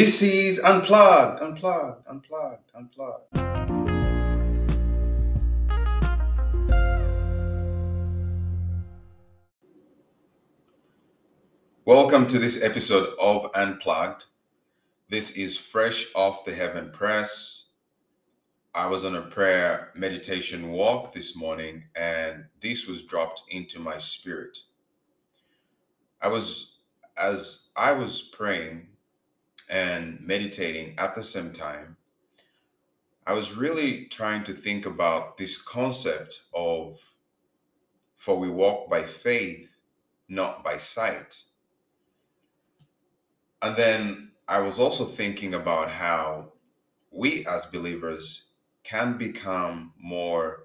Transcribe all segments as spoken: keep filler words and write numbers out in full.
This is Unplugged, Unplugged, Unplugged, Unplugged. Welcome to this episode of Unplugged. This is Fresh Off the Heaven Press. I was on a prayer meditation walk this morning, and this was dropped into my spirit. I was, as I was praying and meditating at the same time, I was really trying to think about this concept of, for we walk by faith, not by sight. And then I was also thinking about how we as believers can become more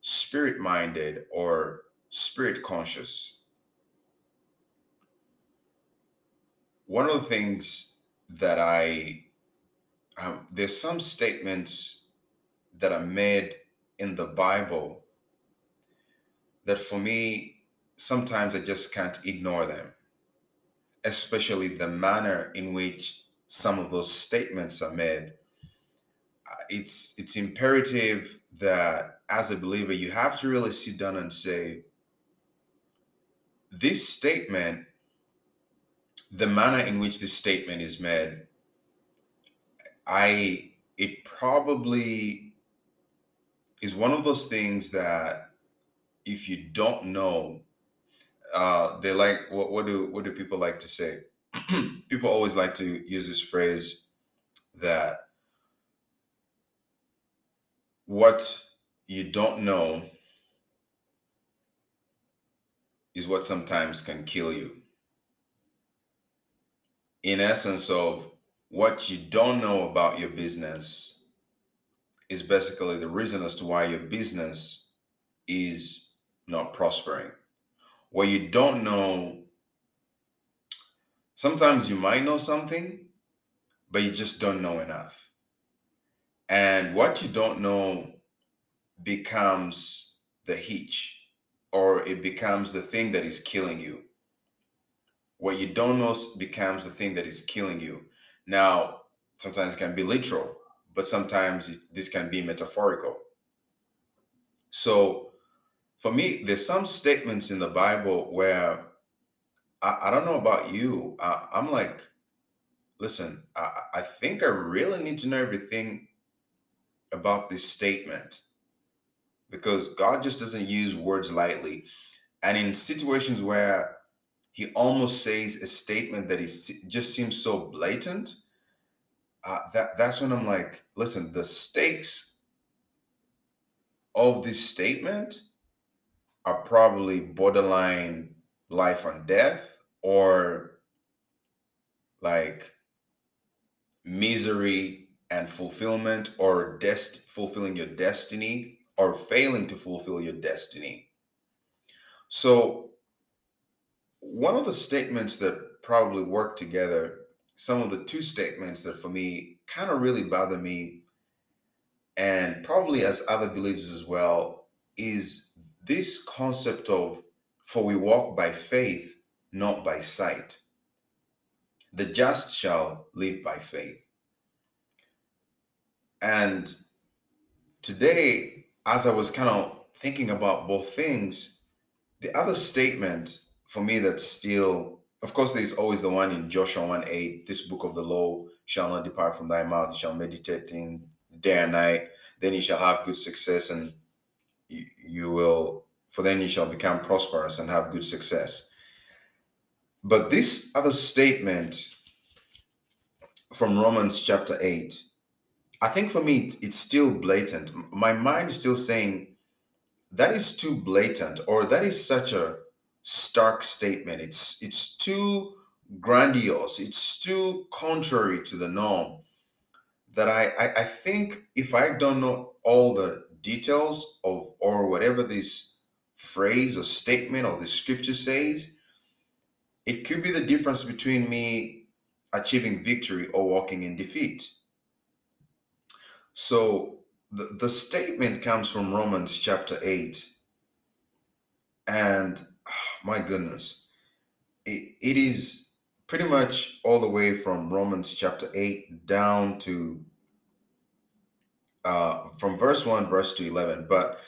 spirit-minded or spirit-conscious. One of the things that I, um, there's some statements that are made in the Bible that for me, sometimes I just can't ignore them, especially the manner in which some of those statements are made. It's, it's imperative that as a believer, you have to really sit down and say, this statement, the manner in which this statement is made, I, it probably is one of those things that if you don't know, uh, they like, what, what do, what do people like to say? People always like to use this phrase that what you don't know is what sometimes can kill you. In essence of what you don't know about your business is basically the reason as to why your business is not prospering. What you don't know, sometimes you might know something, but you just don't know enough. And what you don't know becomes the hitch, or it becomes the thing that is killing you. What you don't know becomes the thing that is killing you. Now, sometimes it can be literal, but sometimes it, this can be metaphorical. So for me, there's some statements in the Bible where I, I don't know about you. I, I'm like, listen, I, I think I really need to know everything about this statement, because God just doesn't use words lightly. And in situations where he almost says a statement that is just seems so blatant, Uh, that that's when I'm like, listen, the stakes of this statement are probably borderline life and death, or like misery and fulfillment, or dest- fulfilling your destiny, or failing to fulfill your destiny. So one of the statements that probably work together, some of the two statements that for me kind of really bother me, and probably as other believers as well, is this concept of, for we walk by faith, not by sight. The just shall live by faith. And today, as I was kind of thinking about both things, the other statement for me, that's still, of course, there's always the one in Joshua one eight, this book of the law shall not depart from thy mouth, you shall meditate in day and night, then you shall have good success, and you, you will, for then you shall become prosperous and have good success. But this other statement from Romans chapter eight, I think for me, it's still blatant. My mind is still saying, that is too blatant, or that is such a stark statement. It's it's too grandiose. It's too contrary to the norm that I, I I think if I don't know all the details of, or whatever this phrase or statement or the scripture says, it could be the difference between me achieving victory or walking in defeat. So the, the statement comes from Romans chapter eight, and my goodness, it, it is pretty much all the way from Romans chapter eight down to uh, from verse one, verse to eleven. But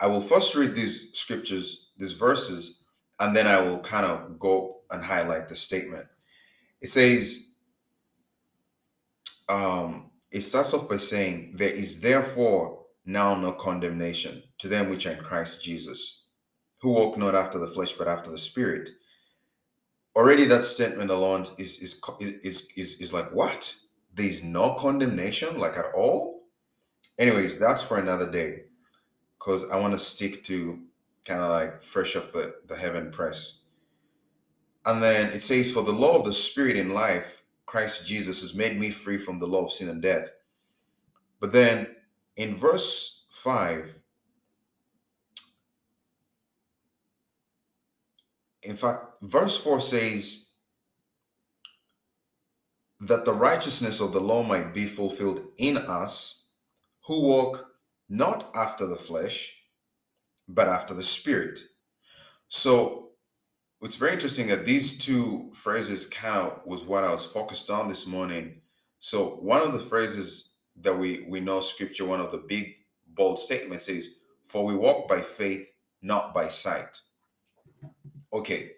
I will first read these scriptures, these verses, and then I will kind of go and highlight the statement. It says, um, it starts off by saying, there is therefore now no condemnation to them which are in Christ Jesus, who walk not after the flesh, but after the Spirit. Already that statement alone is is is is, is like, what? There's no condemnation, like, at all? Anyways, that's for another day, because I want to stick to kind of like fresh off the, the heaven press. And then it says, for the law of the Spirit in life, Christ Jesus has made me free from the law of sin and death. But then in verse five, in fact, verse four says that the righteousness of the law might be fulfilled in us who walk not after the flesh, but after the Spirit. So it's very interesting that these two phrases kind of was what I was focused on this morning. So one of the phrases that we, we know scripture, one of the big bold statements is, for we walk by faith, not by sight. Okay,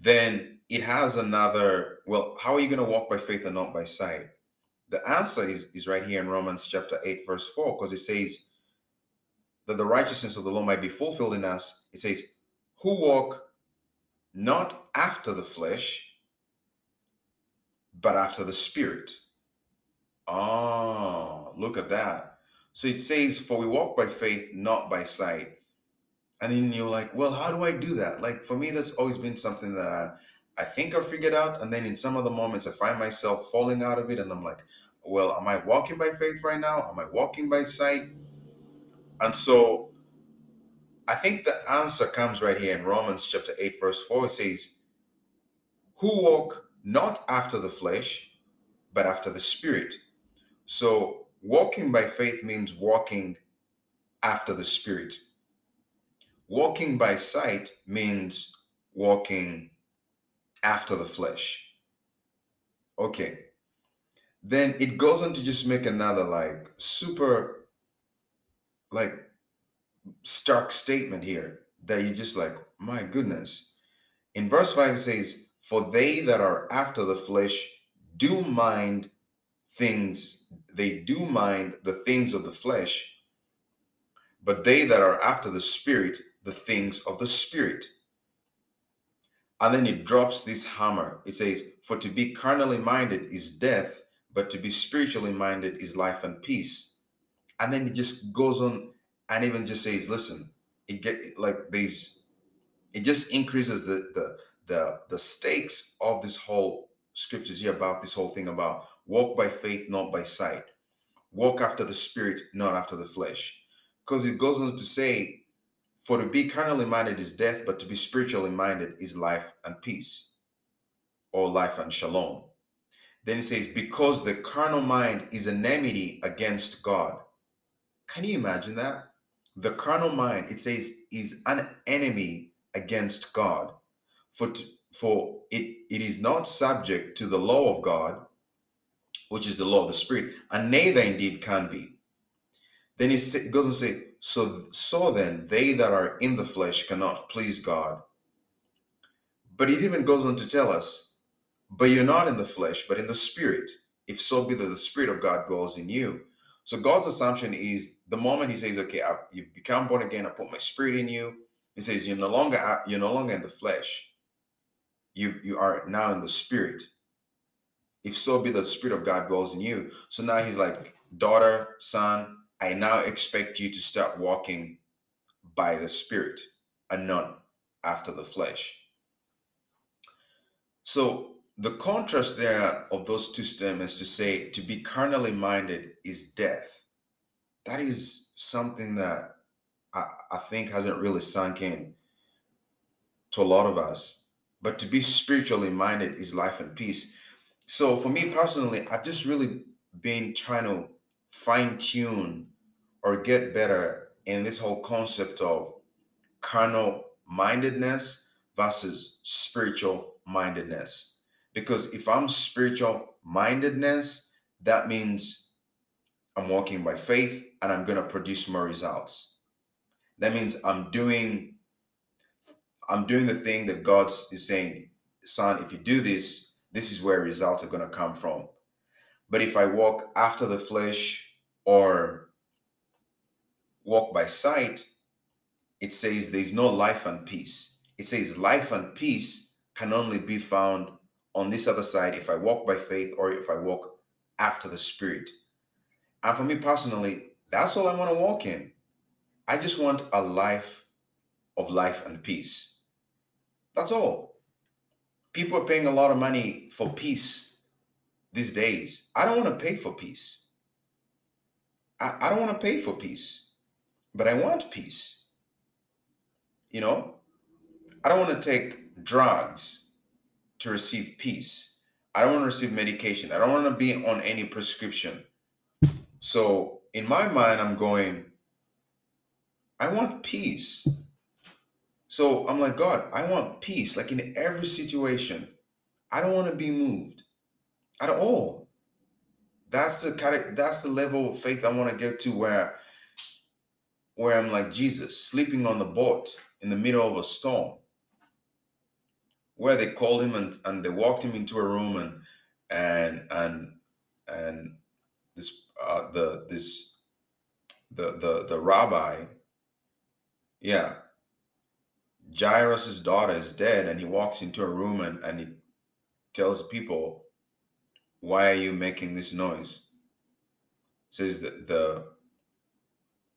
then it has another, well, how are you going to walk by faith and not by sight? The answer is, is right here in Romans chapter eight, verse four, because it says that the righteousness of the law might be fulfilled in us. It says, who walk not after the flesh, but after the Spirit. Oh, look at that. So it says, for we walk by faith, not by sight. And then you're like, well, how do I do that? Like, for me, that's always been something that I, I think I figured out. And then in some other moments, I find myself falling out of it. And I'm like, well, am I walking by faith right now? Am I walking by sight? And so I think the answer comes right here in Romans chapter eight, verse four. It says, who walk not after the flesh, but after the Spirit. So walking by faith means walking after the Spirit. Walking by sight means walking after the flesh. Okay. Then it goes on to just make another like super like stark statement here that you just like, my goodness. In verse five it says, for they that are after the flesh do mind things, they do mind the things of the flesh, but they that are after the Spirit, the things of the Spirit. And then it drops this hammer. It says, for to be carnally minded is death, but to be spiritually minded is life and peace. And then it just goes on and even just says, listen, it get like these, it just increases the the the, the stakes of this whole scriptures here about this whole thing about walk by faith, not by sight. Walk after the Spirit, not after the flesh. Because it goes on to say, for to be carnally minded is death, but to be spiritually minded is life and peace, or life and shalom. Then it says, because the carnal mind is enmity against God. Can you imagine that? The carnal mind, it says, is an enemy against God. For, to, for it, it is not subject to the law of God, which is the law of the Spirit, and neither indeed can be. Then he goes and says, so, so then they that are in the flesh cannot please God. But it even goes on to tell us, but you're not in the flesh, but in the Spirit, if so be that the Spirit of God dwells in you. So God's assumption is the moment he says, okay, I, you become born again, I put my Spirit in you. He says, you're no longer, you're no longer in the flesh. You, you are now in the Spirit. If so be that the Spirit of God dwells in you. So now he's like, daughter, son, I now expect you to start walking by the Spirit and not after the flesh. So the contrast there of those two statements to say to be carnally minded is death. That is something that I, I think hasn't really sunk in to a lot of us. But to be spiritually minded is life and peace. So for me personally, I've just really been trying to fine tune or get better in this whole concept of carnal mindedness versus spiritual mindedness. Because if I'm spiritual mindedness, that means I'm walking by faith and I'm going to produce more results. That means I'm doing, I'm doing the thing that God is saying, son, if you do this, this is where results are going to come from. But if I walk after the flesh or walk by sight, it says there's no life and peace. It says life and peace can only be found on this other side, if I walk by faith or if I walk after the Spirit. And for me personally, that's all I want to walk in. I just want a life of life and peace. That's all. People are paying a lot of money for peace these days. I don't want to pay for peace. I, I don't want to pay for peace, but I want peace. You know, I don't want to take drugs to receive peace. I don't want to receive medication. I don't want to be on any prescription. So in my mind, I'm going, I want peace. So I'm like, God, I want peace. Like in every situation, I don't want to be moved at all. That's the kind of, that's the level of faith I want to get to, where, where I'm like Jesus, sleeping on the boat in the middle of a storm, where they called him and, and they walked him into a room and and and and this uh, the this the the the rabbi, yeah, Jairus's daughter is dead, and he walks into a room and, and he tells people, why are you making this noise? Says that the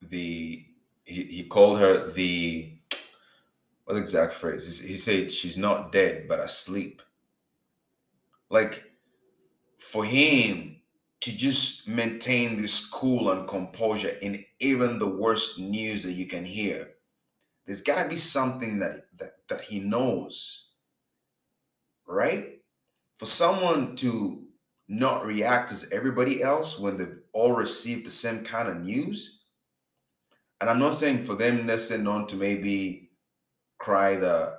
the he, he called her the What exact phrase? He said, she's not dead, but asleep. Like, for him to just maintain this cool and composure in even the worst news that you can hear, there's got to be something that, that, that he knows, right? For someone to not react as everybody else when they've all received the same kind of news, and I'm not saying for them necessarily on to maybe cry the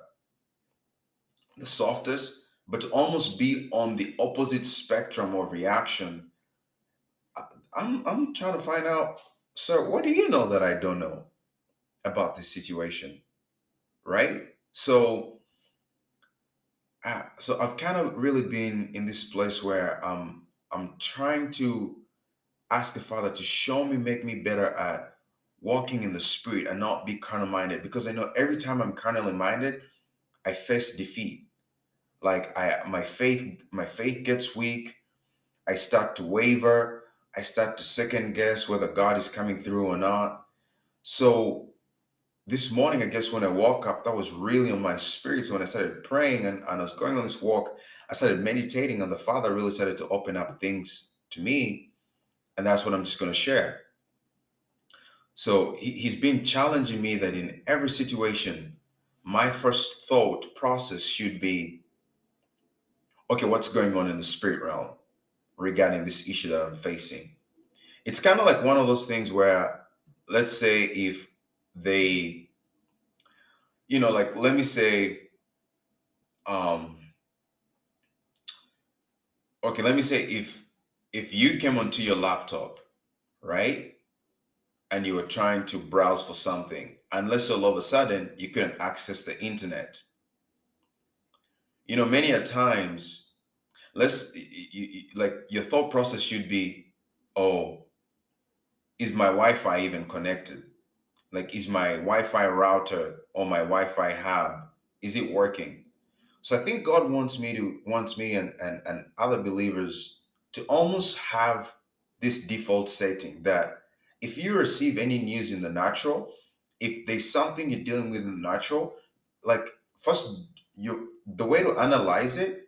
the softest, but to almost be on the opposite spectrum of reaction. I, I'm I'm trying to find out, sir, what do you know that I don't know about this situation, right? So, uh, so I've kind of really been in this place where I'm I'm trying to ask the Father to show me, make me better at walking in the Spirit and not be carnal minded, because I know every time I'm carnally minded, I face defeat. Like I, my faith, my faith gets weak. I start to waver. I start to second guess whether God is coming through or not. So this morning, I guess when I woke up, that was really on my spirit. So when I started praying and, and I was going on this walk, I started meditating and the Father really started to open up things to me. And that's what I'm just going to share. So he's been challenging me that in every situation, my first thought process should be, okay, what's going on in the spirit realm regarding this issue that I'm facing? It's kind of like one of those things where, let's say if they, you know, like, let me say, um, okay, let me say if, if you came onto your laptop, right? And you were trying to browse for something, unless all of a sudden you couldn't access the internet. You know, many a times, let's like your thought process should be, oh, is my Wi-Fi even connected? Like, is my Wi-Fi router or my Wi-Fi hub, is it working? So I think God wants me to wants me and, and, and other believers to almost have this default setting that if you receive any news in the natural, if there's something you're dealing with in the natural, like first, you the way to analyze it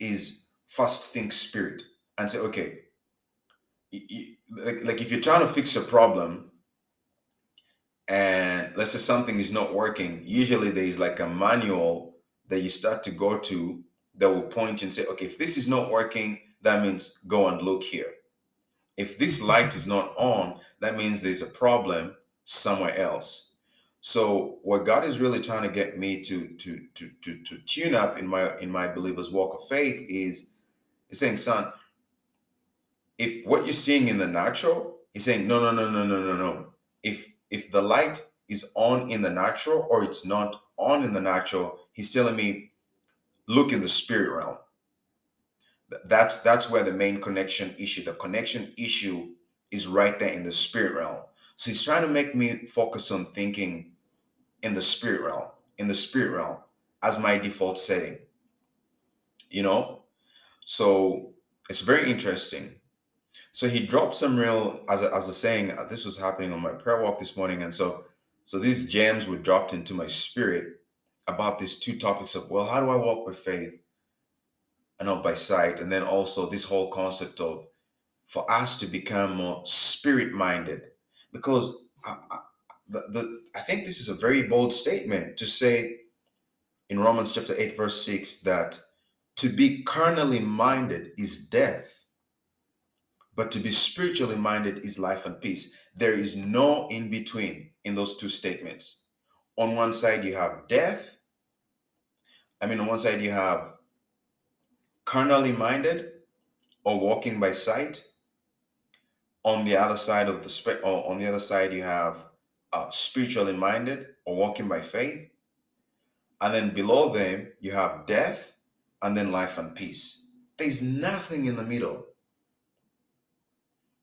is first think spirit and say, okay, you, like, like if you're trying to fix a problem and let's say something is not working, usually there's like a manual that you start to go to that will point and say, okay, if this is not working, that means go and look here. If this light is not on, that means there's a problem somewhere else. So what God is really trying to get me to to to to to tune up in my in my believer's walk of faith is, is saying, son, if what you're seeing in the natural, he's saying, no, no, no, no, no, no, no. If if the light is on in the natural or it's not on in the natural, he's telling me, look in the spirit realm. That's that's where the main connection issue, the connection issue is right there in the spirit realm. So he's trying to make me focus on thinking in the spirit realm, in the spirit realm as my default setting, you know? So it's very interesting. So he dropped some real, as I, as I was saying, this was happening on my prayer walk this morning. And so, so these gems were dropped into my spirit about these two topics of, well, how do I walk with faith and not by sight? And then also this whole concept of for us to become more spirit-minded, because I, I, the, the, I think this is a very bold statement to say in Romans chapter eight, verse six, that to be carnally minded is death, but to be spiritually minded is life and peace. There is no in between in those two statements. On one side, you have death. I mean, on one side, you have carnally minded or walking by sight. On the other side of the spe- or on the other side, you have uh, spiritually minded or walking by faith. And then below them, you have death and then life and peace. There's nothing in the middle.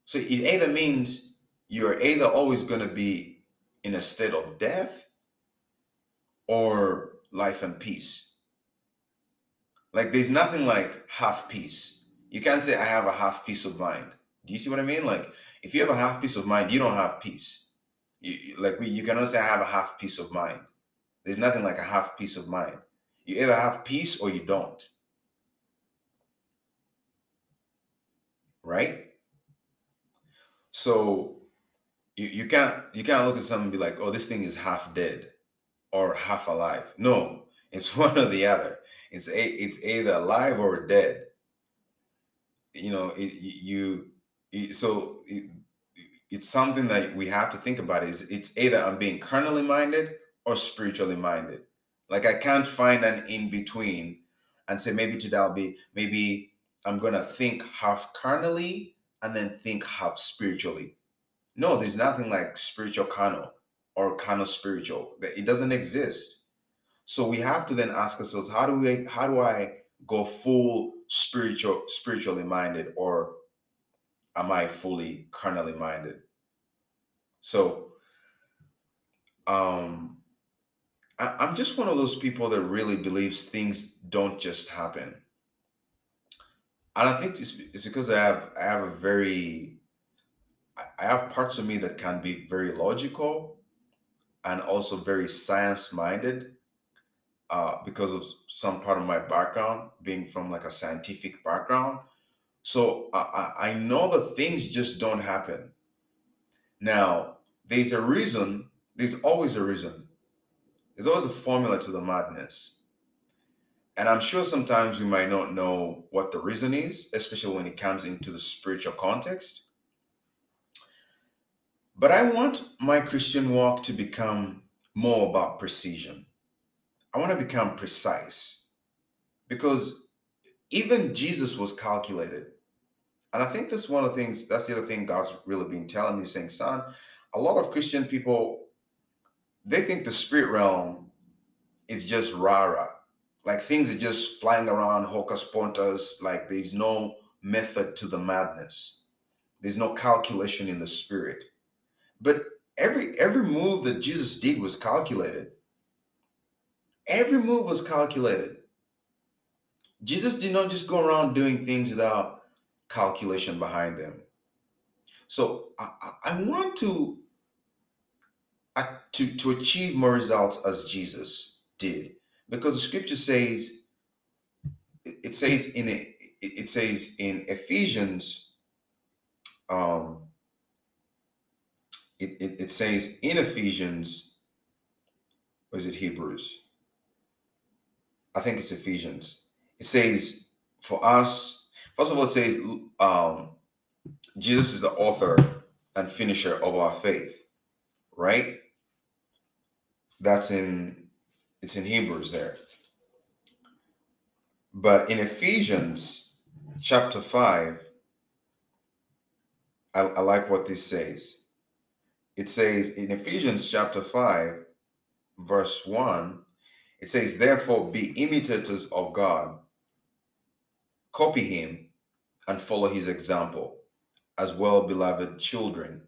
So it either means you're either always going to be in a state of death or life and peace. Like there's nothing like half peace. You can't say I have a half peace of mind. Do you see what I mean? Like if you have a half peace of mind, you don't have peace. You, like we, you cannot say I have a half peace of mind. There's nothing like a half peace of mind. You either have peace or you don't. Right? So you, you can't you can't look at something and be like, oh, this thing is half dead or half alive. No, it's one or the other. It's a, it's either alive or dead. You know, it, you it, so it, it's something that we have to think about. Is it's either I'm being carnally minded or spiritually minded. Like I can't find an in between and say maybe today I'll be maybe I'm gonna think half carnally and then think half spiritually. No, there's nothing like spiritual carnal or carnal spiritual. It doesn't exist. So we have to then ask ourselves, how do we, how do I go full spiritual, spiritually minded, or am I fully carnally minded? So, um, I, I'm just one of those people that really believes things don't just happen. And I think it's, it's because I have I have a very, I have parts of me that can be very logical and also very science-minded uh, because of some part of my background, being from like a scientific background. So I, I know that things just don't happen. Now, there's a reason, there's always a reason. There's always a formula to the madness. And I'm sure sometimes we might not know what the reason is, especially when it comes into the spiritual context. But I want my Christian walk to become more about precision. I want to become precise, because even Jesus was calculated. And I think that's one of the things, that's the other thing God's really been telling me, saying, son, a lot of Christian people, they think the spirit realm is just rah-rah. Like things are just flying around, hocus pocus, like there's no method to the madness. There's no calculation in the spirit. But every every move that Jesus did was calculated. Every move was calculated. Jesus did not just go around doing things without calculation behind them. So I, I want to, to, to achieve more results as Jesus did. Because the scripture says, it says in it, it says in Ephesians, um, it, it, it says in Ephesians, or is it Hebrews? I think it's Ephesians. It says for us, first of all, it says um, Jesus is the author and finisher of our faith, right? That's in, it's in Hebrews there. But in Ephesians chapter five, I, I like what this says. It says in Ephesians chapter five, verse one, it says, therefore be imitators of God, copy him and follow his example, as well-beloved children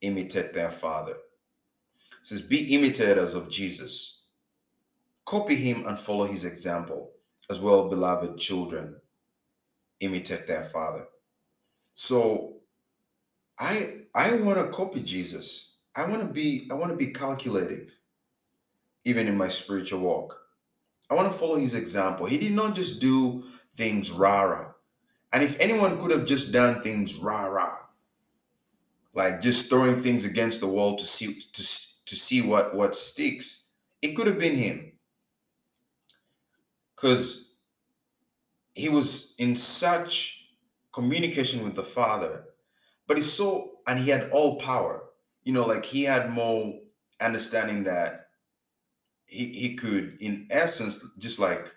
imitate their father. It says, be imitators of Jesus. Copy him and follow his example, as well-beloved children imitate their father. So I I want to copy Jesus. I want to be I want to be calculative, even in my spiritual walk. I want to follow his example. He did not just do things rah-rah. And if anyone could have just done things rah-rah, like just throwing things against the wall to see to, to see what, what sticks, it could have been him. Because he was in such communication with the Father, but it's so, and he had all power. You know, like he had more understanding that he, he could, in essence, just like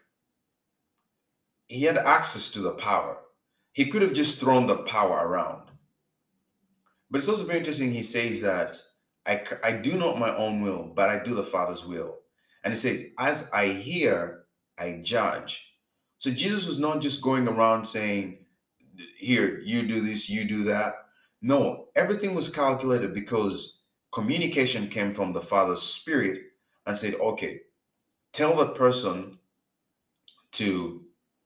he had access to the power. He could have just thrown the power around. But it's also very interesting. He says that I, I do not my own will, but I do the Father's will. And it says, as I hear, I judge. So Jesus was not just going around saying, here, you do this, you do that. No, everything was calculated because communication came from the Father's Spirit and said, okay, tell the person to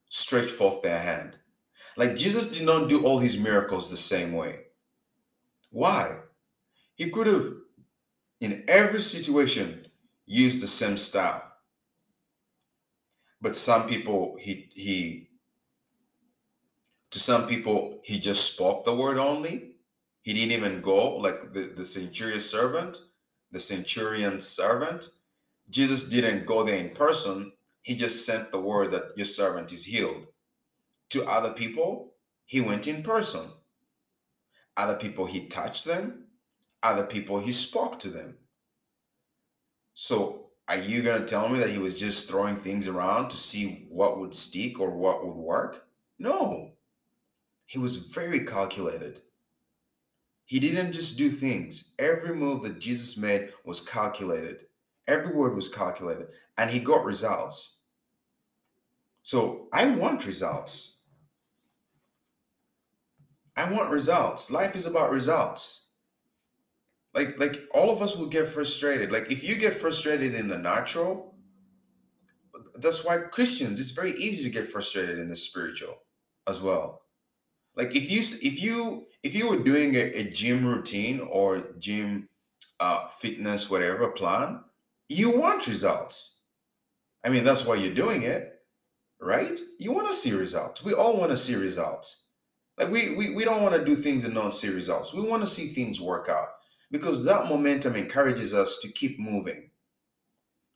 stretch forth their hand. Like Jesus did not do all his miracles the same way. Why? He could have, in every situation, used the same style. But some people, he, he, to some people, he just spoke the word only. He didn't even go, like the, the centurion servant, the centurion servant. Jesus didn't go there in person. He just sent the word that your servant is healed. To other people, he went in person. Other people, he touched them. Other people, he spoke to them. So are you going to tell me that he was just throwing things around to see what would stick or what would work? No. He was very calculated. He didn't just do things. Every move that Jesus made was calculated. Every word was calculated. And he got results. So I want results. I want results. Life is about results. Like, like all of us will get frustrated. Like if you get frustrated in the natural, that's why Christians, it's very easy to get frustrated in the spiritual as well. Like if you, if you, if you were doing a, a gym routine or gym uh, fitness, whatever plan, you want results. I mean, that's why you're doing it, right? You want to see results. We all want to see results. Like we, we we don't want to do things and not see results. We want to see things work out because that momentum encourages us to keep moving.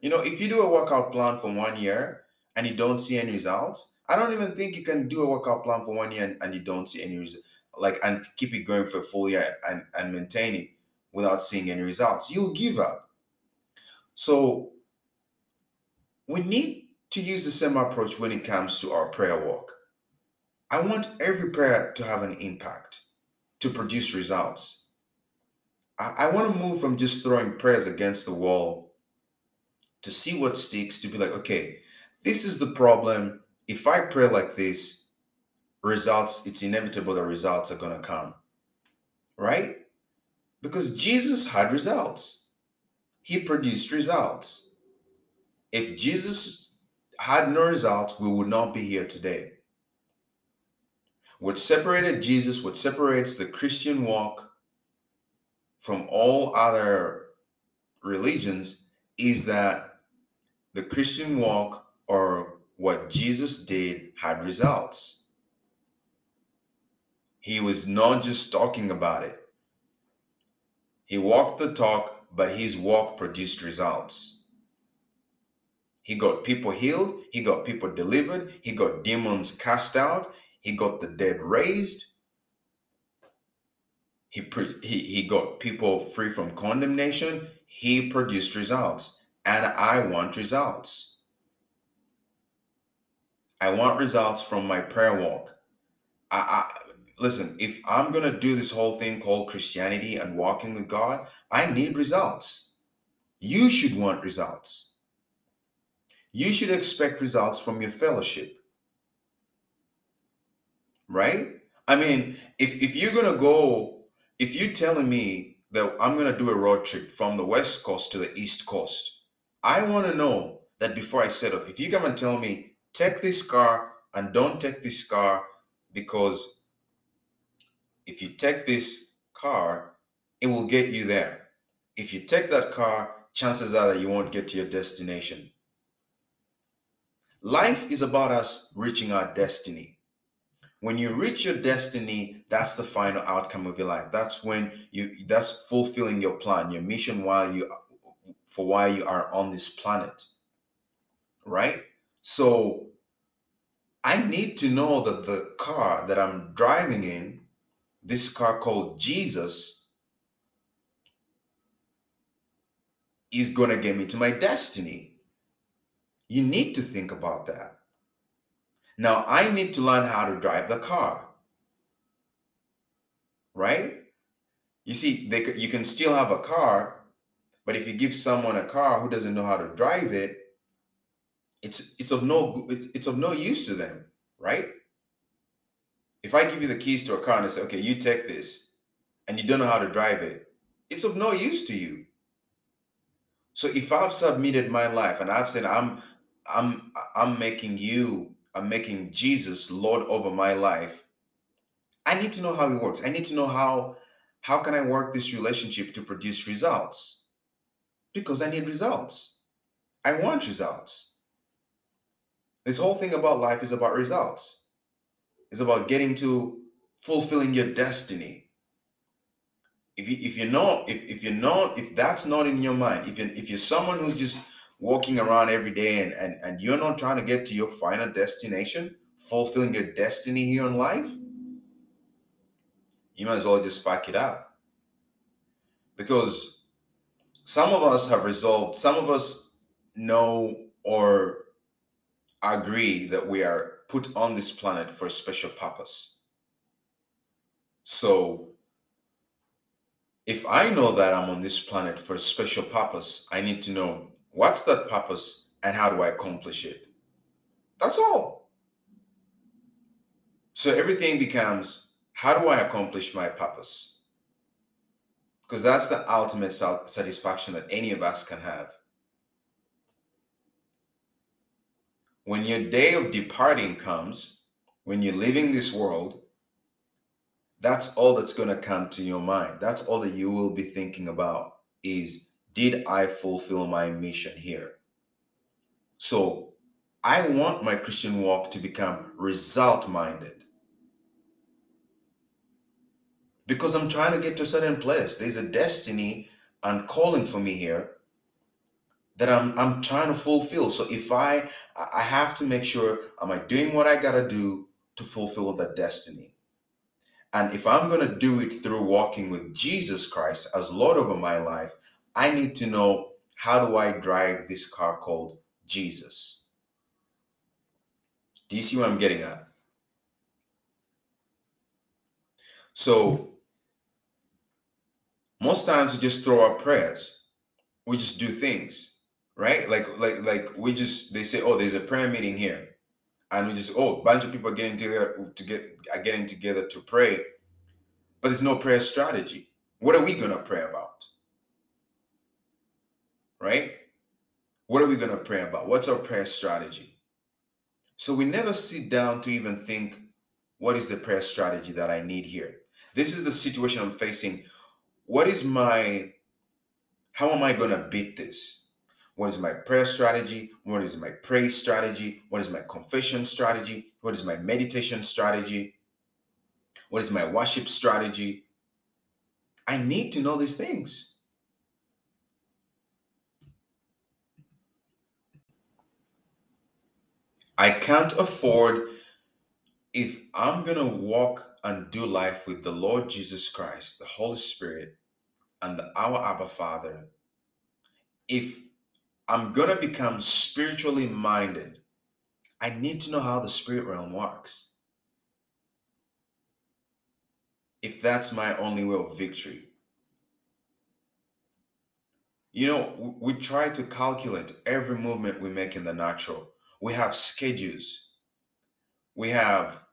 You know, if you do a workout plan for one year and you don't see any results, I don't even think you can do a workout plan for one year and, and you don't see any results, like and keep it going for a full year and, and maintain it without seeing any results. You'll give up. So we need to use the same approach when it comes to our prayer walk. I want every prayer to have an impact, to produce results. I, I want to move from just throwing prayers against the wall to see what sticks, to be like, okay, this is the problem. If I pray like this, results, it's inevitable that results are going to come, right? Because Jesus had results. He produced results. If Jesus had no results, we would not be here today. What separated Jesus, what separates the Christian walk from all other religions is that the Christian walk or what Jesus did had results. He was not just talking about it. He walked the talk, but his walk produced results. He got people healed. He got people delivered. He got demons cast out. He got the dead raised. He, pre- he, he got people free from condemnation. He produced results, and I want results. I want results from my prayer walk. I, I listen, if I'm going to do this whole thing called Christianity and walking with God, I need results. You should want results. You should expect results from your fellowship. Right? I mean, if, if you're going to go, if you're telling me that I'm going to do a road trip from the West Coast to the East Coast, I want to know that before I set off. If you come and tell me, take this car and don't take this car, because if you take this car, it will get you there. If you take that car, chances are that you won't get to your destination. Life is about us reaching our destiny. When you reach your destiny, that's the final outcome of your life. That's when you, that's fulfilling your plan, your mission while you, for why you are on this planet, right? So I need to know that the car that I'm driving in, this car called Jesus, is going to get me to my destiny. You need to think about that. Now, I need to learn how to drive the car, right? You see, they, you can still have a car, but if you give someone a car who doesn't know how to drive it, it's it's of no it's of no use to them, right? If I give you the keys to a car and I say, okay, you take this, and you don't know how to drive it, it's of no use to you. So if I've submitted my life and I've said, I'm I'm I'm making you. I'm making Jesus Lord over my life, I need to know how he works. I need to know how, how can I work this relationship to produce results? Because I need results. I want results. This whole thing about life is about results. It's about getting to fulfilling your destiny. If you, if you know, if, if you know, if that's not in your mind, if you, if you're someone who's just walking around every day and, and, and you're not trying to get to your final destination, fulfilling your destiny here in life, you might as well just pack it up. Because some of us have resolved, some of us know or agree that we are put on this planet for a special purpose. So if I know that I'm on this planet for a special purpose, I need to know, what's that purpose and how do I accomplish it? That's all. So everything becomes, how do I accomplish my purpose? Because that's the ultimate satisfaction that any of us can have. When your day of departing comes, when you're leaving this world, that's all that's going to come to your mind. That's all that you will be thinking about is, did I fulfill my mission here? So I want my Christian walk to become result-minded. Because I'm trying to get to a certain place. There's a destiny and calling for me here that I'm, I'm trying to fulfill. So if I, I have to make sure, am I doing what I gotta do to fulfill that destiny? And if I'm gonna do it through walking with Jesus Christ as Lord over my life, I need to know, how do I drive this car called Jesus? Do you see what I'm getting at? So most times we just throw our prayers. We just do things, right? Like, like, like we just, they say, oh, there's a prayer meeting here. And we just, oh, a bunch of people are getting together to get, are getting together to pray, but there's no prayer strategy. What are we going to pray about? Right? What are we going to pray about? What's our prayer strategy? So we never sit down to even think, what is the prayer strategy that I need here? This is the situation I'm facing. What is my, how am I going to beat this? What is my prayer strategy? What is my praise strategy? What is my confession strategy? What is my meditation strategy? What is my worship strategy? I need to know these things. I can't afford, if I'm going to walk and do life with the Lord Jesus Christ, the Holy Spirit, and the, our Abba Father, if I'm going to become spiritually minded, I need to know how the spirit realm works. If that's my only way of victory. You know, we try to calculate every movement we make in the natural. We have schedules. We have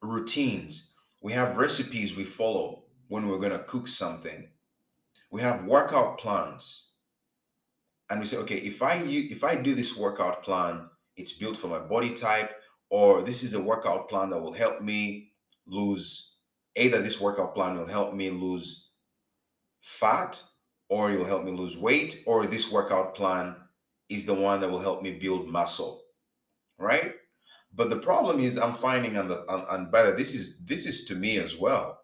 routines. We have recipes we follow when we're going to cook something. We have workout plans. And we say, okay, if I if I do this workout plan, it's built for my body type, or this is a workout plan that will help me lose, either this workout plan will help me lose fat, or it will help me lose weight, or this workout plan is the one that will help me build muscle, right? But the problem is I'm finding, and and by the this is this is to me as well.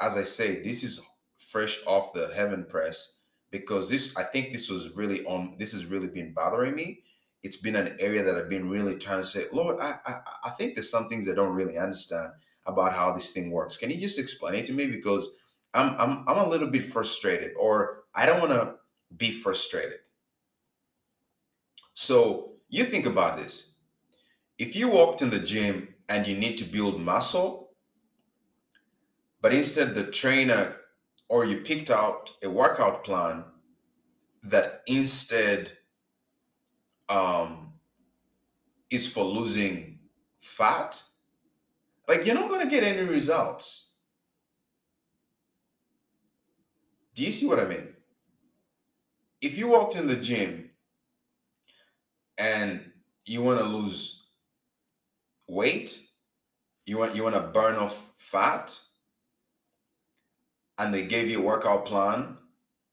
As I say, this is fresh off the heaven press, because this, I think this was really on, this has really been bothering me. It's been an area that I've been really trying to say, Lord, I, I, I think there's some things I don't really understand about how this thing works. Can you just explain it to me? Because I'm, I'm, I'm a little bit frustrated, or I don't want to be frustrated. So you think about this. If you walked in the gym and you need to build muscle, but instead the trainer, or you picked out a workout plan that instead um, is for losing fat, like you're not going to get any results. Do you see what I mean? If you walked in the gym and you want to lose weight, you want you want to burn off fat, and they gave you a workout plan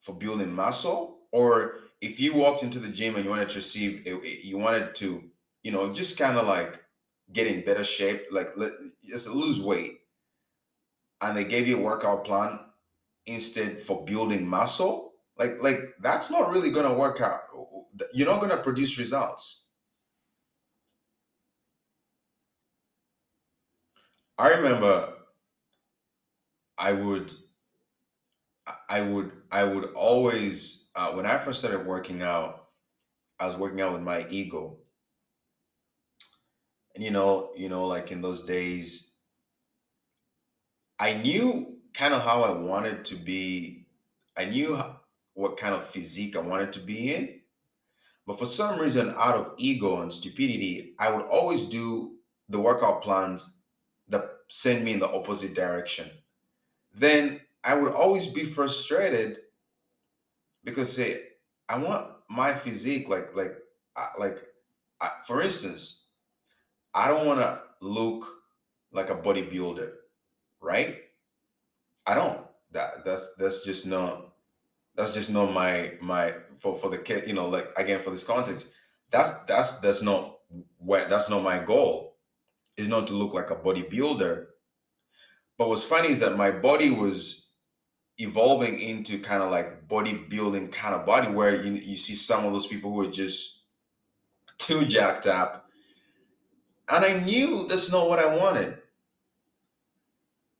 for building muscle, or if you walked into the gym and you wanted to receive, you wanted to, you know, just kind of like get in better shape, like just lose weight, and they gave you a workout plan instead for building muscle. Like, like that's not really going to work out. You're not going to produce results. I remember I would, I would, I would always, uh, when I first started working out, I was working out with my ego. And, you know, you know, like in those days, I knew kind of how I wanted to be. I knew how, what kind of physique I wanted to be in. But for some reason, out of ego and stupidity, I would always do the workout plans that send me in the opposite direction. Then I would always be frustrated because, say, I want my physique, like, like, like, I, for instance, I don't want to look like a bodybuilder, right? I don't. That that's that's just not. That's just not my, my, for, for the, you know, like, again, for this context, that's, that's, that's not where, that's not my goal, is not to look like a bodybuilder. But what's funny is that my body was evolving into kind of like bodybuilding kind of body, where you, you see some of those people who are just too jacked up. And I knew that's not what I wanted,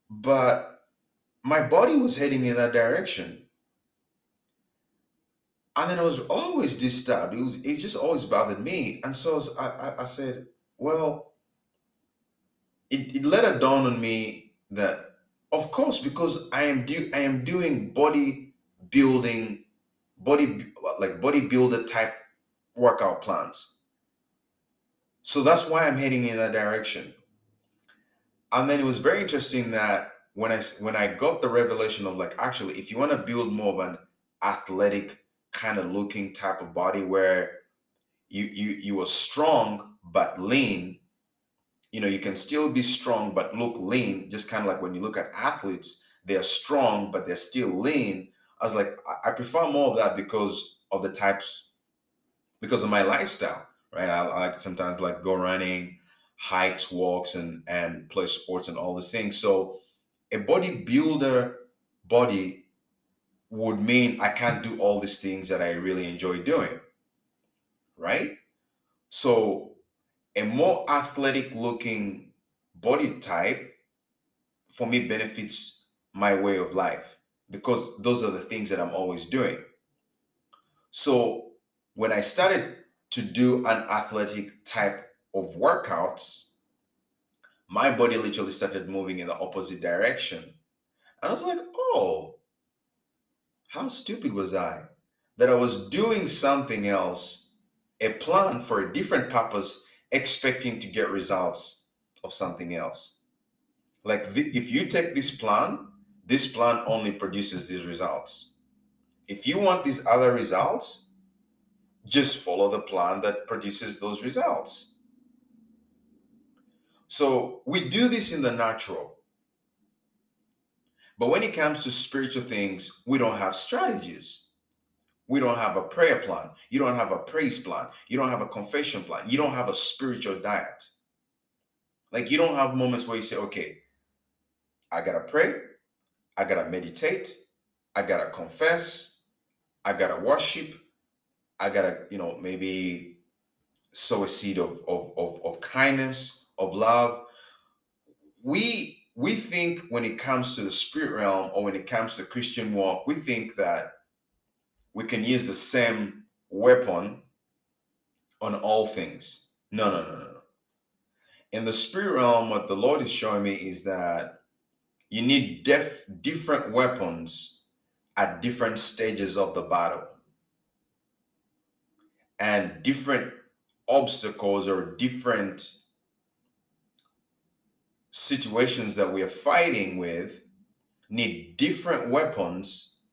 but my body was heading in that direction. And then I was always disturbed. It was, it just always bothered me. And so I, was, I, I, I said, well, it, it later dawned on me that, of course, because I am do I am doing body building, body like bodybuilder type workout plans. So that's why I'm heading in that direction. And then it was very interesting that when I when I got the revelation of, like, actually, if you want to build more of an athletic kind of looking type of body where you you you are strong but lean, you know, you can still be strong but look lean, just kind of like when you look at athletes, they're strong but they're still lean. I was like, I prefer more of that because of the types, because of my lifestyle, right? I, I like sometimes like go running, hikes, walks, and and play sports and all these things. So a bodybuilder body would mean I can't do all these things that I really enjoy doing, right? So a more athletic looking body type for me benefits my way of life because those are the things that I'm always doing. So when I started to do an athletic type of workouts, my body literally started moving in the opposite direction. And I was like, oh, how stupid was I? That I was doing something else, a plan for a different purpose, expecting to get results of something else. Like th- if you take this plan, this plan only produces these results. If you want these other results, just follow the plan that produces those results. So we do this in the natural. But when it comes to spiritual things, we don't have strategies. We don't have a prayer plan. You don't have a praise plan. You don't have a confession plan. You don't have a spiritual diet. Like you don't have moments where you say, okay, I gotta pray. I gotta meditate. I gotta confess. I gotta worship. I gotta, you know, maybe sow a seed of, of, of, of kindness, of love. We we think when it comes to the spirit realm or when it comes to Christian walk, we think that we can use the same weapon on all things. No, no, no, no. In the spirit realm, what the Lord is showing me is that you need def- different weapons at different stages of the battle and different obstacles or different situations that we are fighting with need different weapons.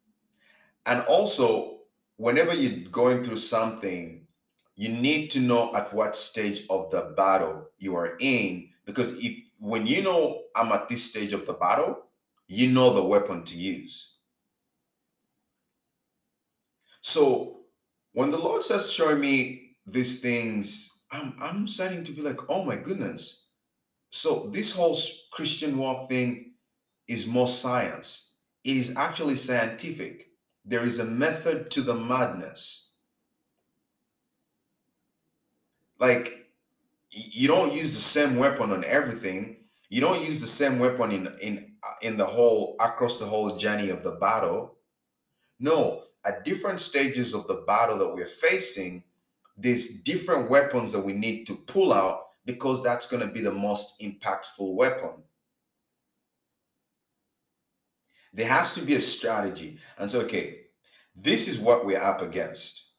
And also, whenever you're going through something, you need to know at what stage of the battle you are in, because if when you know I'm at this stage of the battle, you know the weapon to use. So when the Lord starts showing me these things, I'm, I'm starting to be like, oh my goodness. So this whole Christian walk thing is more science. It is actually scientific. There is a method to the madness. Like, you don't use the same weapon on everything. You don't use the same weapon in, in, in the whole, across the whole journey of the battle. No, at different stages of the battle that we're facing, there's different weapons that we need to pull out, because that's going to be the most impactful weapon. There has to be a strategy. And so, okay, this is what we're up against.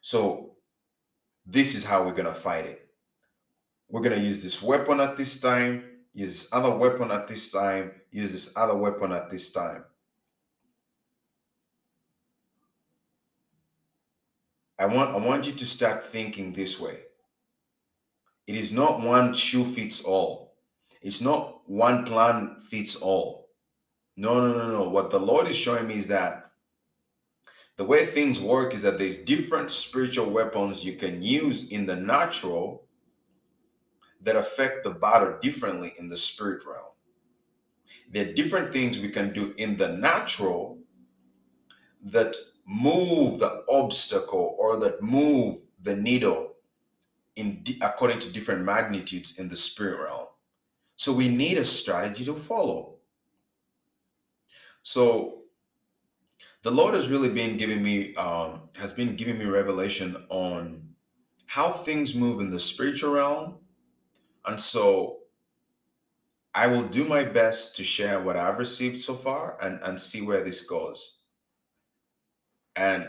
So this is how we're going to fight it. We're going to use this weapon at this time, use this other weapon at this time, use this other weapon at this time. I want, I want you to start thinking this way. It is not one shoe fits all. It's not one plan fits all. No, no, no, no. What the Lord is showing me is that the way things work is that there's different spiritual weapons you can use in the natural that affect the battle differently in the spirit realm. There are different things we can do in the natural that move the obstacle or that move the needle in according to different magnitudes in the spirit realm. So we need a strategy to follow. So the Lord has really been giving me um, has been giving me revelation on how things move in the spiritual realm. And so I will do my best to share what I've received so far and, and see where this goes. And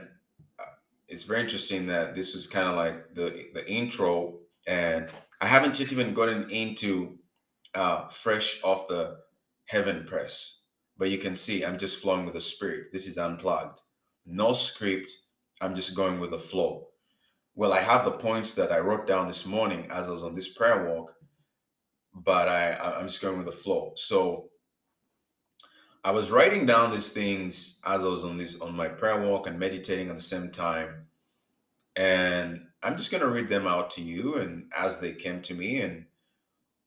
it's very interesting that this was kind of like the, the intro, and I haven't yet even gotten into uh, Fresh Off the Heaven Press, but you can see I'm just flowing with the spirit. This is unplugged. No script. I'm just going with the flow. Well, I have the points that I wrote down this morning as I was on this prayer walk, but I, I'm just going with the flow. So I was writing down these things as I was on this on my prayer walk and meditating at the same time. And I'm just going to read them out to you and as they came to me, and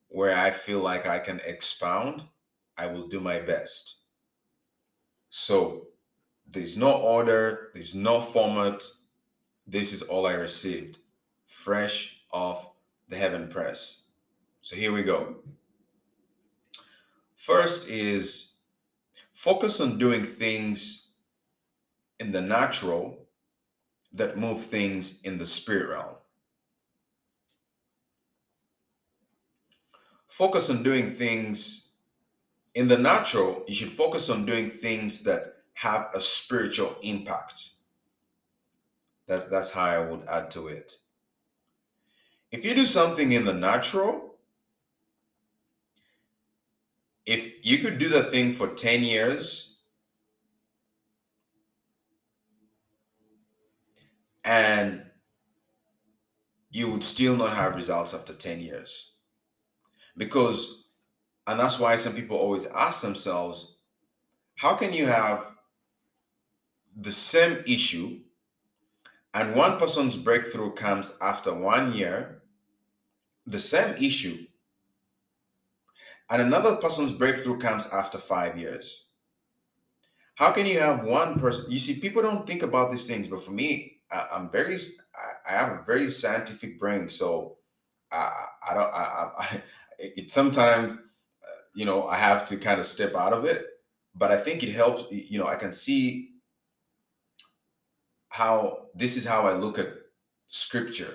where I feel like I can expound, I will do my best. So there's no order, there's no format. This is all I received, fresh off the Heaven Press. So here we go. First is, focus on doing things in the natural that move things in the spirit realm. Focus on doing things in the natural. You should focus on doing things that have a spiritual impact. That's, that's how I would add to it. If you do something in the natural, if you could do that thing for ten years and you would still not have results after ten years. Because, and that's why some people always ask themselves, how can you have the same issue and one person's breakthrough comes after one year, the same issue, and another person's breakthrough comes after five years? How can you have one person? You see, people don't think about these things, but for me, I, I'm very, I, I have a very scientific brain, so I, I don't, I, I It sometimes, you know, I have to kind of step out of it, but I think it helps. You know, I can see how this is how I look at scripture.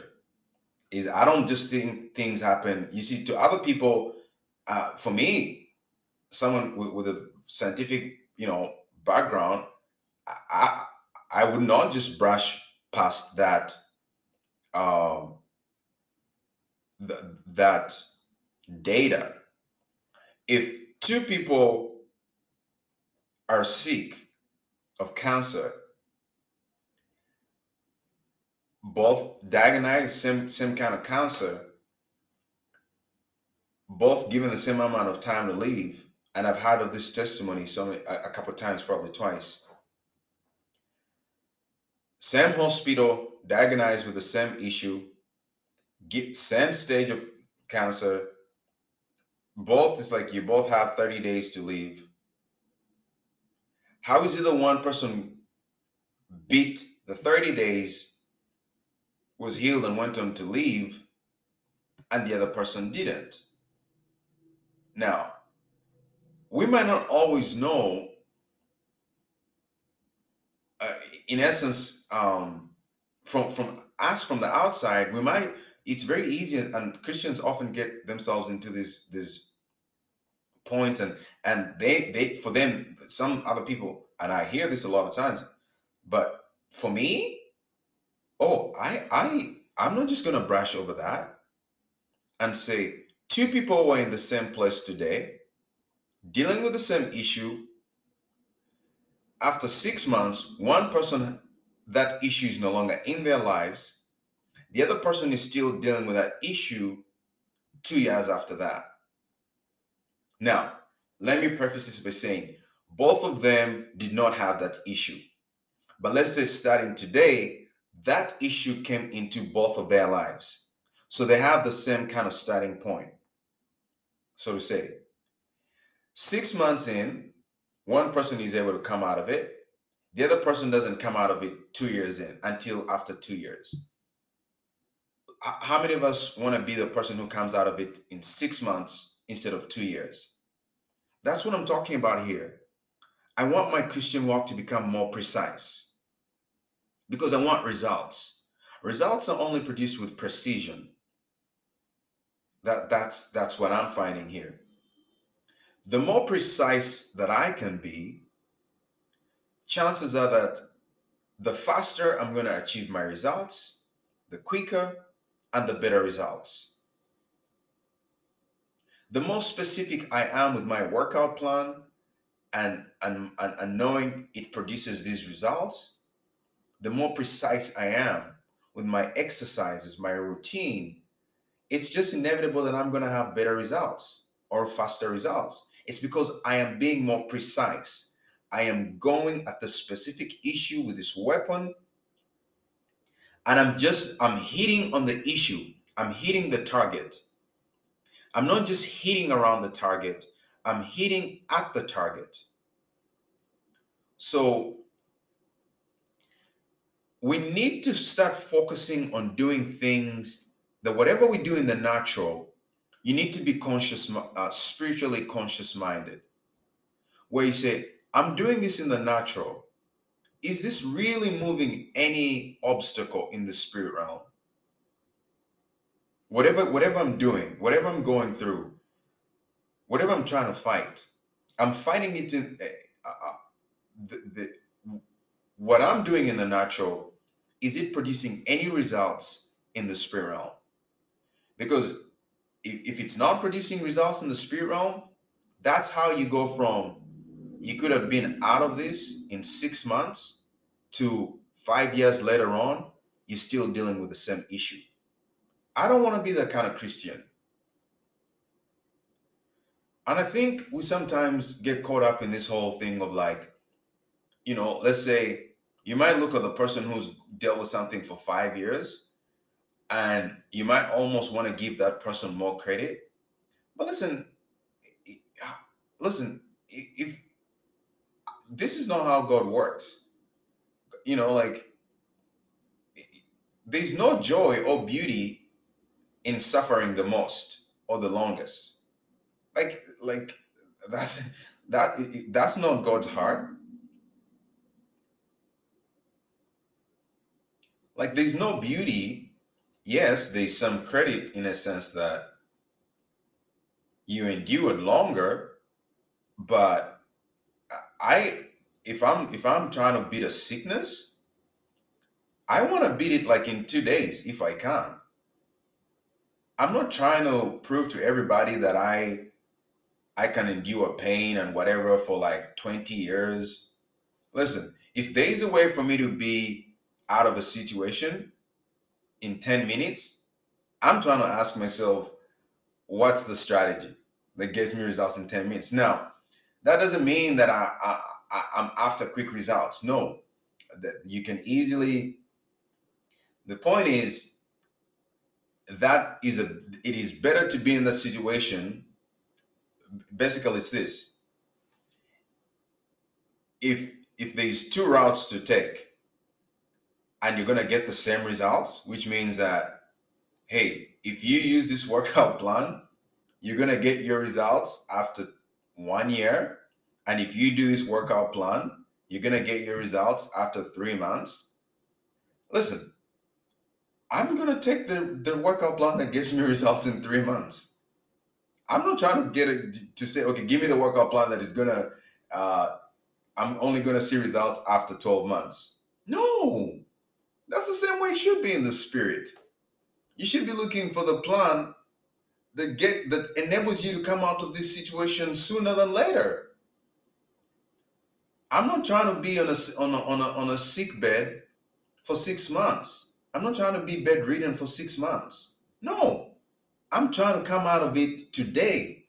Is I don't just think things happen. You see, to other people, uh, for me, someone with, with a scientific, you know, background, I I would not just brush past that. Um, th- that. Data. If two people are sick of cancer, both diagnosed same same kind of cancer, both given the same amount of time to live, and I've heard of this testimony so many, a, a couple of times, probably twice. Same hospital, diagnosed with the same issue, get same stage of cancer. Both, it's like you both have thirty days to leave. How is it the one person beat the thirty days, was healed and went on to leave, and the other person didn't? Now, we might not always know, uh, in essence, um, from, from us, from the outside, we might, it's very easy, and Christians often get themselves into this, this, points and and they they for them, some other people, and I hear this a lot of times, but for me, oh I I I'm not just gonna brush over that and say two people were in the same place today dealing with the same issue. After six months, one person, that issue is no longer in their lives, the other person is still dealing with that issue two years after that. Now, let me preface this by saying both of them did not have that issue. But let's say starting today, that issue came into both of their lives. So they have the same kind of starting point. So to say, six months in, one person is able to come out of it. The other person doesn't come out of it two years in, until after two years. How many of us want to be the person who comes out of it in six months instead of two years? That's what I'm talking about here. I want my Christian walk to become more precise because I want results. Results are only produced with precision. That, that's, that's what I'm finding here. The more precise that I can be, chances are that the faster I'm going to achieve my results, the quicker and the better results. The more specific I am with my workout plan and, and, and, and knowing it produces these results, the more precise I am with my exercises, my routine, it's just inevitable that I'm going to have better results or faster results. It's because I am being more precise. I am going at the specific issue with this weapon, and I'm just, I'm hitting on the issue. I'm hitting the target. I'm not just hitting around the target. I'm hitting at the target. So we need to start focusing on doing things that whatever we do in the natural, you need to be conscious, uh, spiritually conscious minded, where you say, I'm doing this in the natural. is this really moving any obstacle in the spirit realm? Whatever, whatever I'm doing, whatever I'm going through, whatever I'm trying to fight, I'm fighting it in uh, uh, the, the, what I'm doing in the natural, is it producing any results in the spirit realm? Because if, if it's not producing results in the spirit realm, that's how you go from, you could have been out of this in six months to five years later on, you're still dealing with the same issue. I don't want to be that kind of Christian. And I think we sometimes get caught up in this whole thing of like, you know, let's say you might look at the person who's dealt with something for five years and you might almost want to give that person more credit. But listen, listen, if this is not how God works, you know, like there's no joy or beauty in suffering the most or the longest. Like, like that's, that, that's not God's heart. Like there's no beauty. Yes, there's some credit in a sense that you endured longer, but I, if I'm, if I'm trying to beat a sickness, I want to beat it like in two days if I can. I'm not trying to prove to everybody that I, I can endure pain and whatever for like twenty years. Listen, if there's a way for me to be out of a situation in ten minutes, I'm trying to ask myself, what's the strategy that gets me results in ten minutes? Now, that doesn't mean that I, I, I, I'm after quick results. No, that you can easily. The point is that is a, it is better to be in that situation. Basically, it's this. If if there's two routes to take and you're going to get the same results, which means that, hey, if you use this workout plan, you're going to get your results after one year. And if you do this workout plan, you're going to get your results after three months. Listen, I'm going to take the, the workout plan that gets me results in three months. I'm not trying to get it to say, okay, give me the workout plan that is going to, uh, I'm only going to see results after twelve months. No, that's the same way it should be in the spirit. You should be looking for the plan that get that enables you to come out of this situation sooner than later. I'm not trying to be on a, on a, on a, on a sick bed for six months. I'm not trying to be bedridden for six months. No. I'm trying to come out of it today.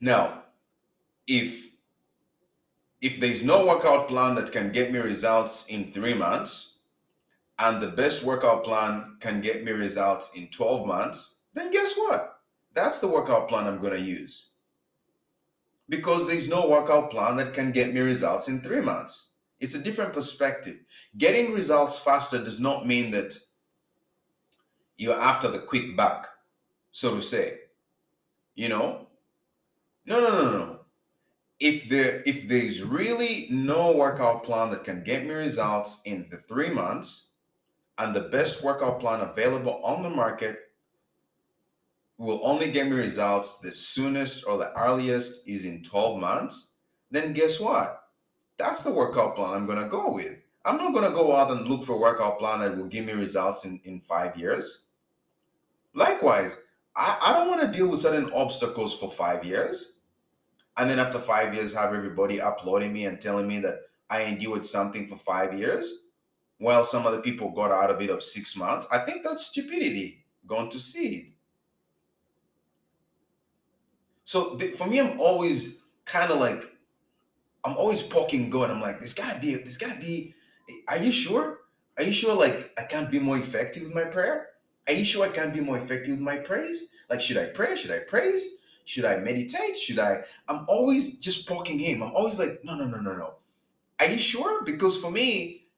Now, if, if there's no workout plan that can get me results in three months, and the best workout plan can get me results in twelve months, then guess what? That's the workout plan I'm going to use. Because there's no workout plan that can get me results in three months. It's a different perspective. Getting results faster does not mean that you're after the quick buck, so to say, you know, no, no, no, no. If there, if there's really no workout plan that can get me results in the three months and the best workout plan available on the market will only get me results the soonest or the earliest is in twelve months, then guess what? That's the workout plan I'm going to go with. I'm not going to go out and look for a workout plan that will give me results in, in five years. Likewise, I, I don't want to deal with certain obstacles for five years. And then after five years, have everybody applauding me and telling me that I endured something for five years. Well, some other people got out of it of six months. I think that's stupidity gone to seed. So th- for me, I'm always kind of like, I'm always poking God. I'm like, there's gotta be, there's gotta be, Are you sure? Are you sure like I can't be more effective with my prayer? Are you sure I can't be more effective with my praise? Like, should I pray? Should I praise? Should I meditate? Should I? I'm always just poking him. I'm always like, no, no, no, no, no. Are you sure? Because for me,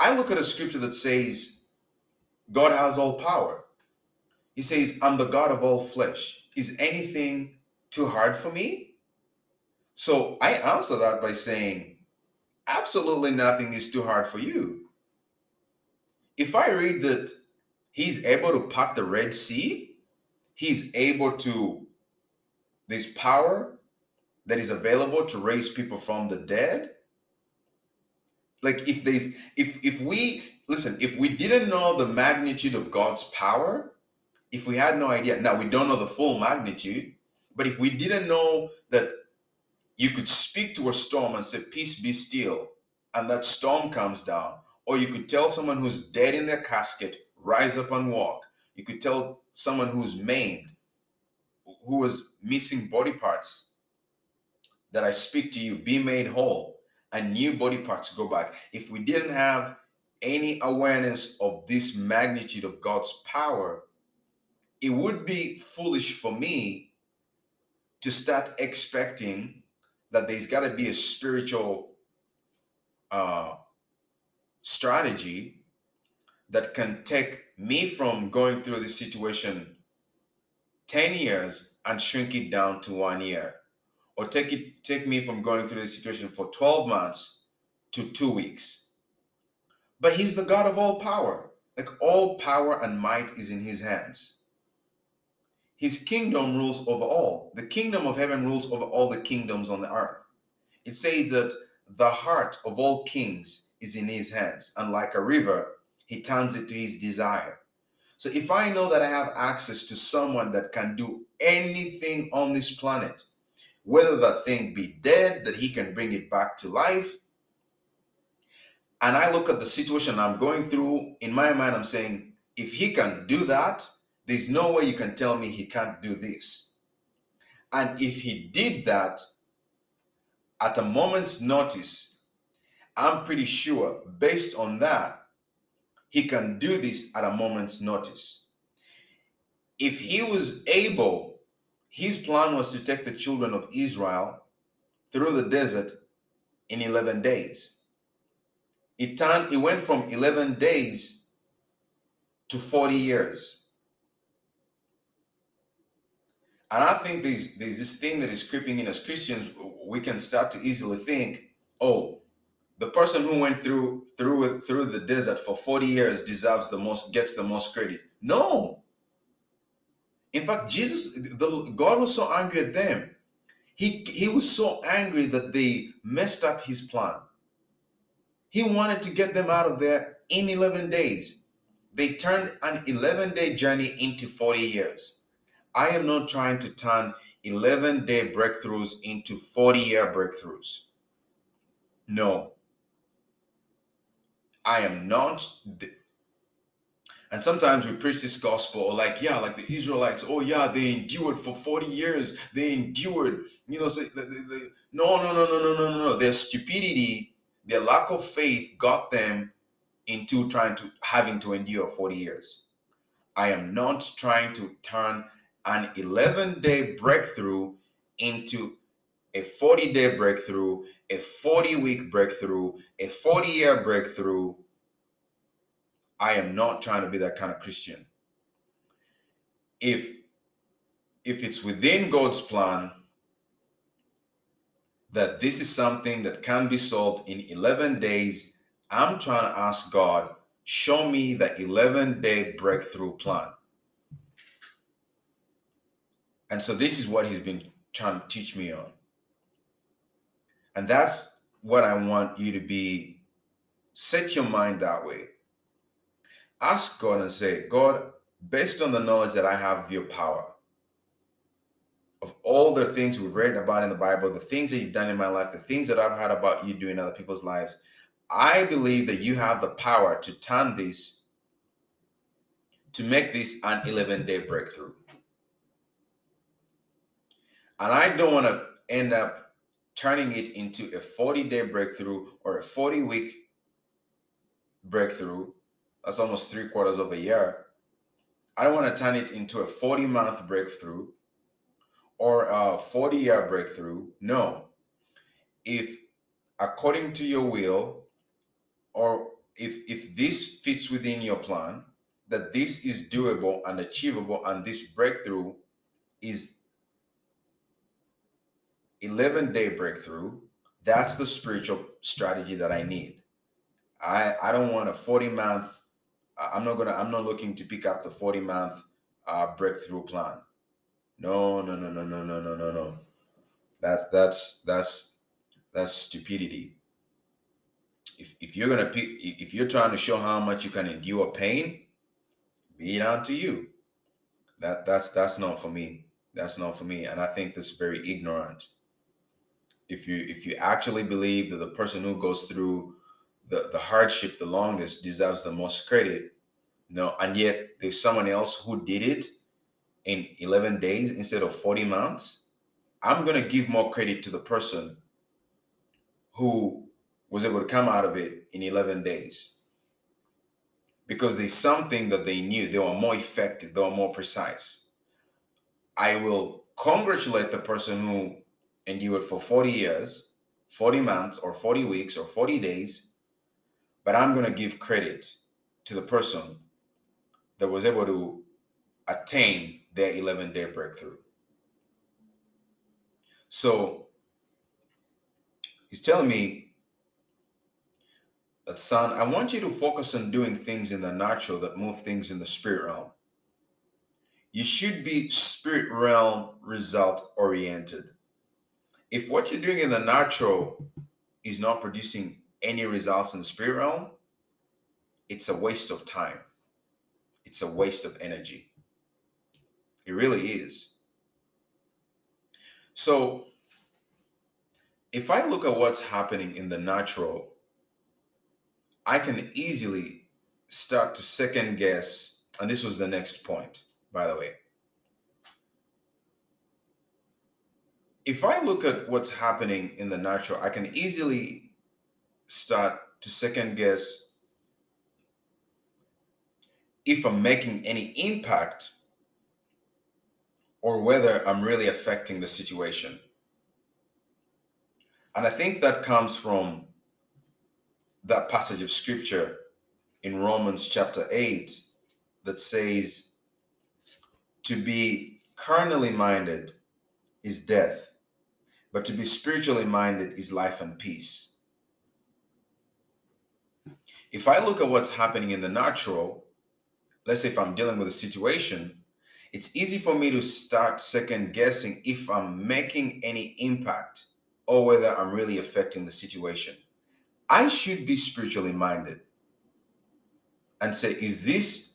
I look at a scripture that says, God has all power. He says, I'm the God of all flesh. Is anything too hard for me? So I answer that by saying, absolutely nothing is too hard for you. If I read that he's able to part the Red Sea, he's able to, this power that is available to raise people from the dead. Like if there's, if, if we, listen, if we didn't know the magnitude of God's power, if we had no idea, now we don't know the full magnitude, but if we didn't know that you could speak to a storm and say, peace be still, and that storm comes down, or you could tell someone who's dead in their casket, rise up and walk. You could tell someone who's maimed, who was missing body parts, that I speak to you, be made whole, and new body parts go back. If we didn't have any awareness of this magnitude of God's power, it would be foolish for me to start expecting that there's got to be a spiritual uh, strategy that can take me from going through this situation ten years and shrink it down to one year, or take it take me from going through this situation for twelve months to two weeks. But he's the God of all power. Like all power and might is in his hands. His kingdom rules over all. The kingdom of heaven rules over all the kingdoms on the earth. It says that the heart of all kings is in his hands, and like a river, he turns it to his desire. So if I know that I have access to someone that can do anything on this planet, whether that thing be dead, that he can bring it back to life, and I look at the situation I'm going through, in my mind I'm saying, if he can do that, there's no way you can tell me he can't do this. And if he did that at a moment's notice, I'm pretty sure based on that, he can do this at a moment's notice. If he was able, his plan was to take the children of Israel through the desert in eleven days. It turned, it went from eleven days to forty years. And I think there's, there's this thing that is creeping in as Christians. We can start to easily think, oh, the person who went through through through the desert for forty years deserves the most, gets the most credit. No. In fact, Jesus, the, God was so angry at them. He, he was so angry that they messed up his plan. He wanted to get them out of there in eleven days. They turned an eleven-day journey into forty years. I am not trying to turn eleven-day breakthroughs into forty-year breakthroughs. No. I am not. Th- and sometimes we preach this gospel, or like, yeah, like the Israelites, oh yeah, they endured for forty years. They endured, you know, so they, they, they, no, no, no, no, no, no, no. Their stupidity, their lack of faith got them into trying to, having to endure forty years. I am not trying to turn an eleven-day breakthrough into a forty-day breakthrough, a forty-week breakthrough, a forty-year breakthrough. I am not trying to be that kind of Christian. If, if it's within God's plan that this is something that can be solved in eleven days, I'm trying to ask God, show me the eleven-day breakthrough plan. And so this is what he's been trying to teach me on. And that's what I want you to be. Set your mind that way. Ask God and say, God, based on the knowledge that I have of your power, of all the things we've read about in the Bible, the things that you've done in my life, the things that I've heard about you doing in other people's lives, I believe that you have the power to turn this, to make this an eleven-day breakthrough. And I don't want to end up turning it into a forty-day breakthrough or a forty-week breakthrough. That's almost three quarters of a year. I don't want to turn it into a forty-month breakthrough or a forty-year breakthrough. No. If according to your will, or if, if this fits within your plan, that this is doable and achievable and this breakthrough is eleven day breakthrough, that's the spiritual strategy that I need. I, I don't want a forty month. I'm not going to, I'm not looking to pick up the forty month uh, breakthrough plan. No, no, no, no, no, no, no, no, no. That's, that's, that's, that's stupidity. If, if you're going to, if you're trying to show how much you can endure pain, be it unto you. That that's, that's not for me. That's not for me. And I think that's very ignorant. If you, if you actually believe that the person who goes through the, the hardship the longest deserves the most credit, no, and yet there's someone else who did it in eleven days instead of forty months, I'm going to give more credit to the person who was able to come out of it in eleven days, because there's something that they knew. They were more effective. They were more precise. I will congratulate the person who endured for forty years, forty months, or forty weeks, or forty days, but I'm going to give credit to the person that was able to attain their eleven day breakthrough. So he's telling me that, son, I want you to focus on doing things in the natural that move things in the spirit realm. You should be spirit realm result oriented. If what you're doing in the natural is not producing any results in the spirit realm, it's a waste of time. It's a waste of energy. It really is. So if I look at what's happening in the natural, I can easily start to second guess. And this was the next point, by the way. If I look at what's happening in the natural, I can easily start to second guess if I'm making any impact or whether I'm really affecting the situation. And I think that comes from that passage of scripture in Romans chapter eight that says, to be carnally minded is death, but to be spiritually minded is life and peace. If I look at what's happening in the natural, let's say if I'm dealing with a situation, it's easy for me to start second guessing if I'm making any impact or whether I'm really affecting the situation. I should be spiritually minded and say, is this,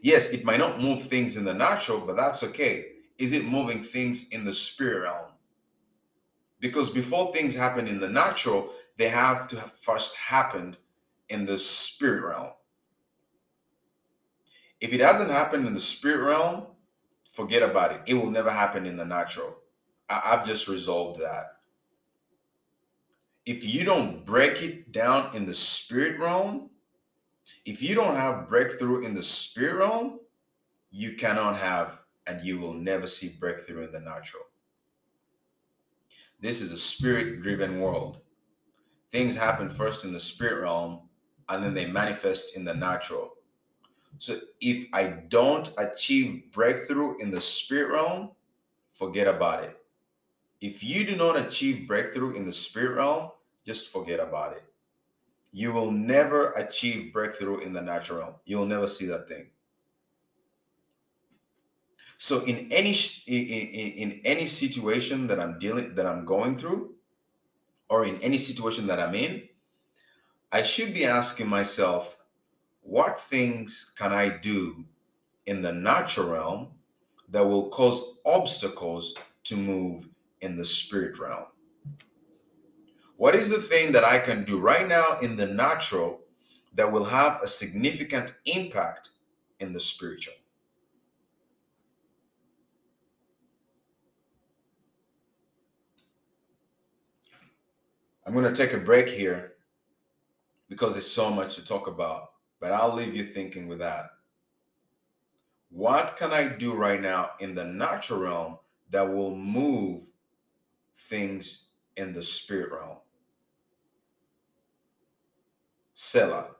yes, it might not move things in the natural, but that's okay. Is it moving things in the spirit realm? Because before things happen in the natural, they have to have first happened in the spirit realm. If it hasn't happened in the spirit realm, forget about it. It will never happen in the natural. I- I've just resolved that. If you don't break it down in the spirit realm, if you don't have breakthrough in the spirit realm, you cannot have, and you will never see breakthrough in the natural. This is a spirit-driven world. Things happen first in the spirit realm, and then they manifest in the natural. So if I don't achieve breakthrough in the spirit realm, forget about it. If you do not achieve breakthrough in the spirit realm, just forget about it. You will never achieve breakthrough in the natural realm. You'll never see that thing. So in any in, in, in any situation that I'm dealing, that I'm going through, or in any situation that I'm in, I should be asking myself, what things can I do in the natural realm that will cause obstacles to move in the spirit realm? What is the thing that I can do right now in the natural that will have a significant impact in the spiritual? I'm going to take a break here because there's so much to talk about. But I'll leave you thinking with that. What can I do right now in the natural realm that will move things in the spirit realm? Selah.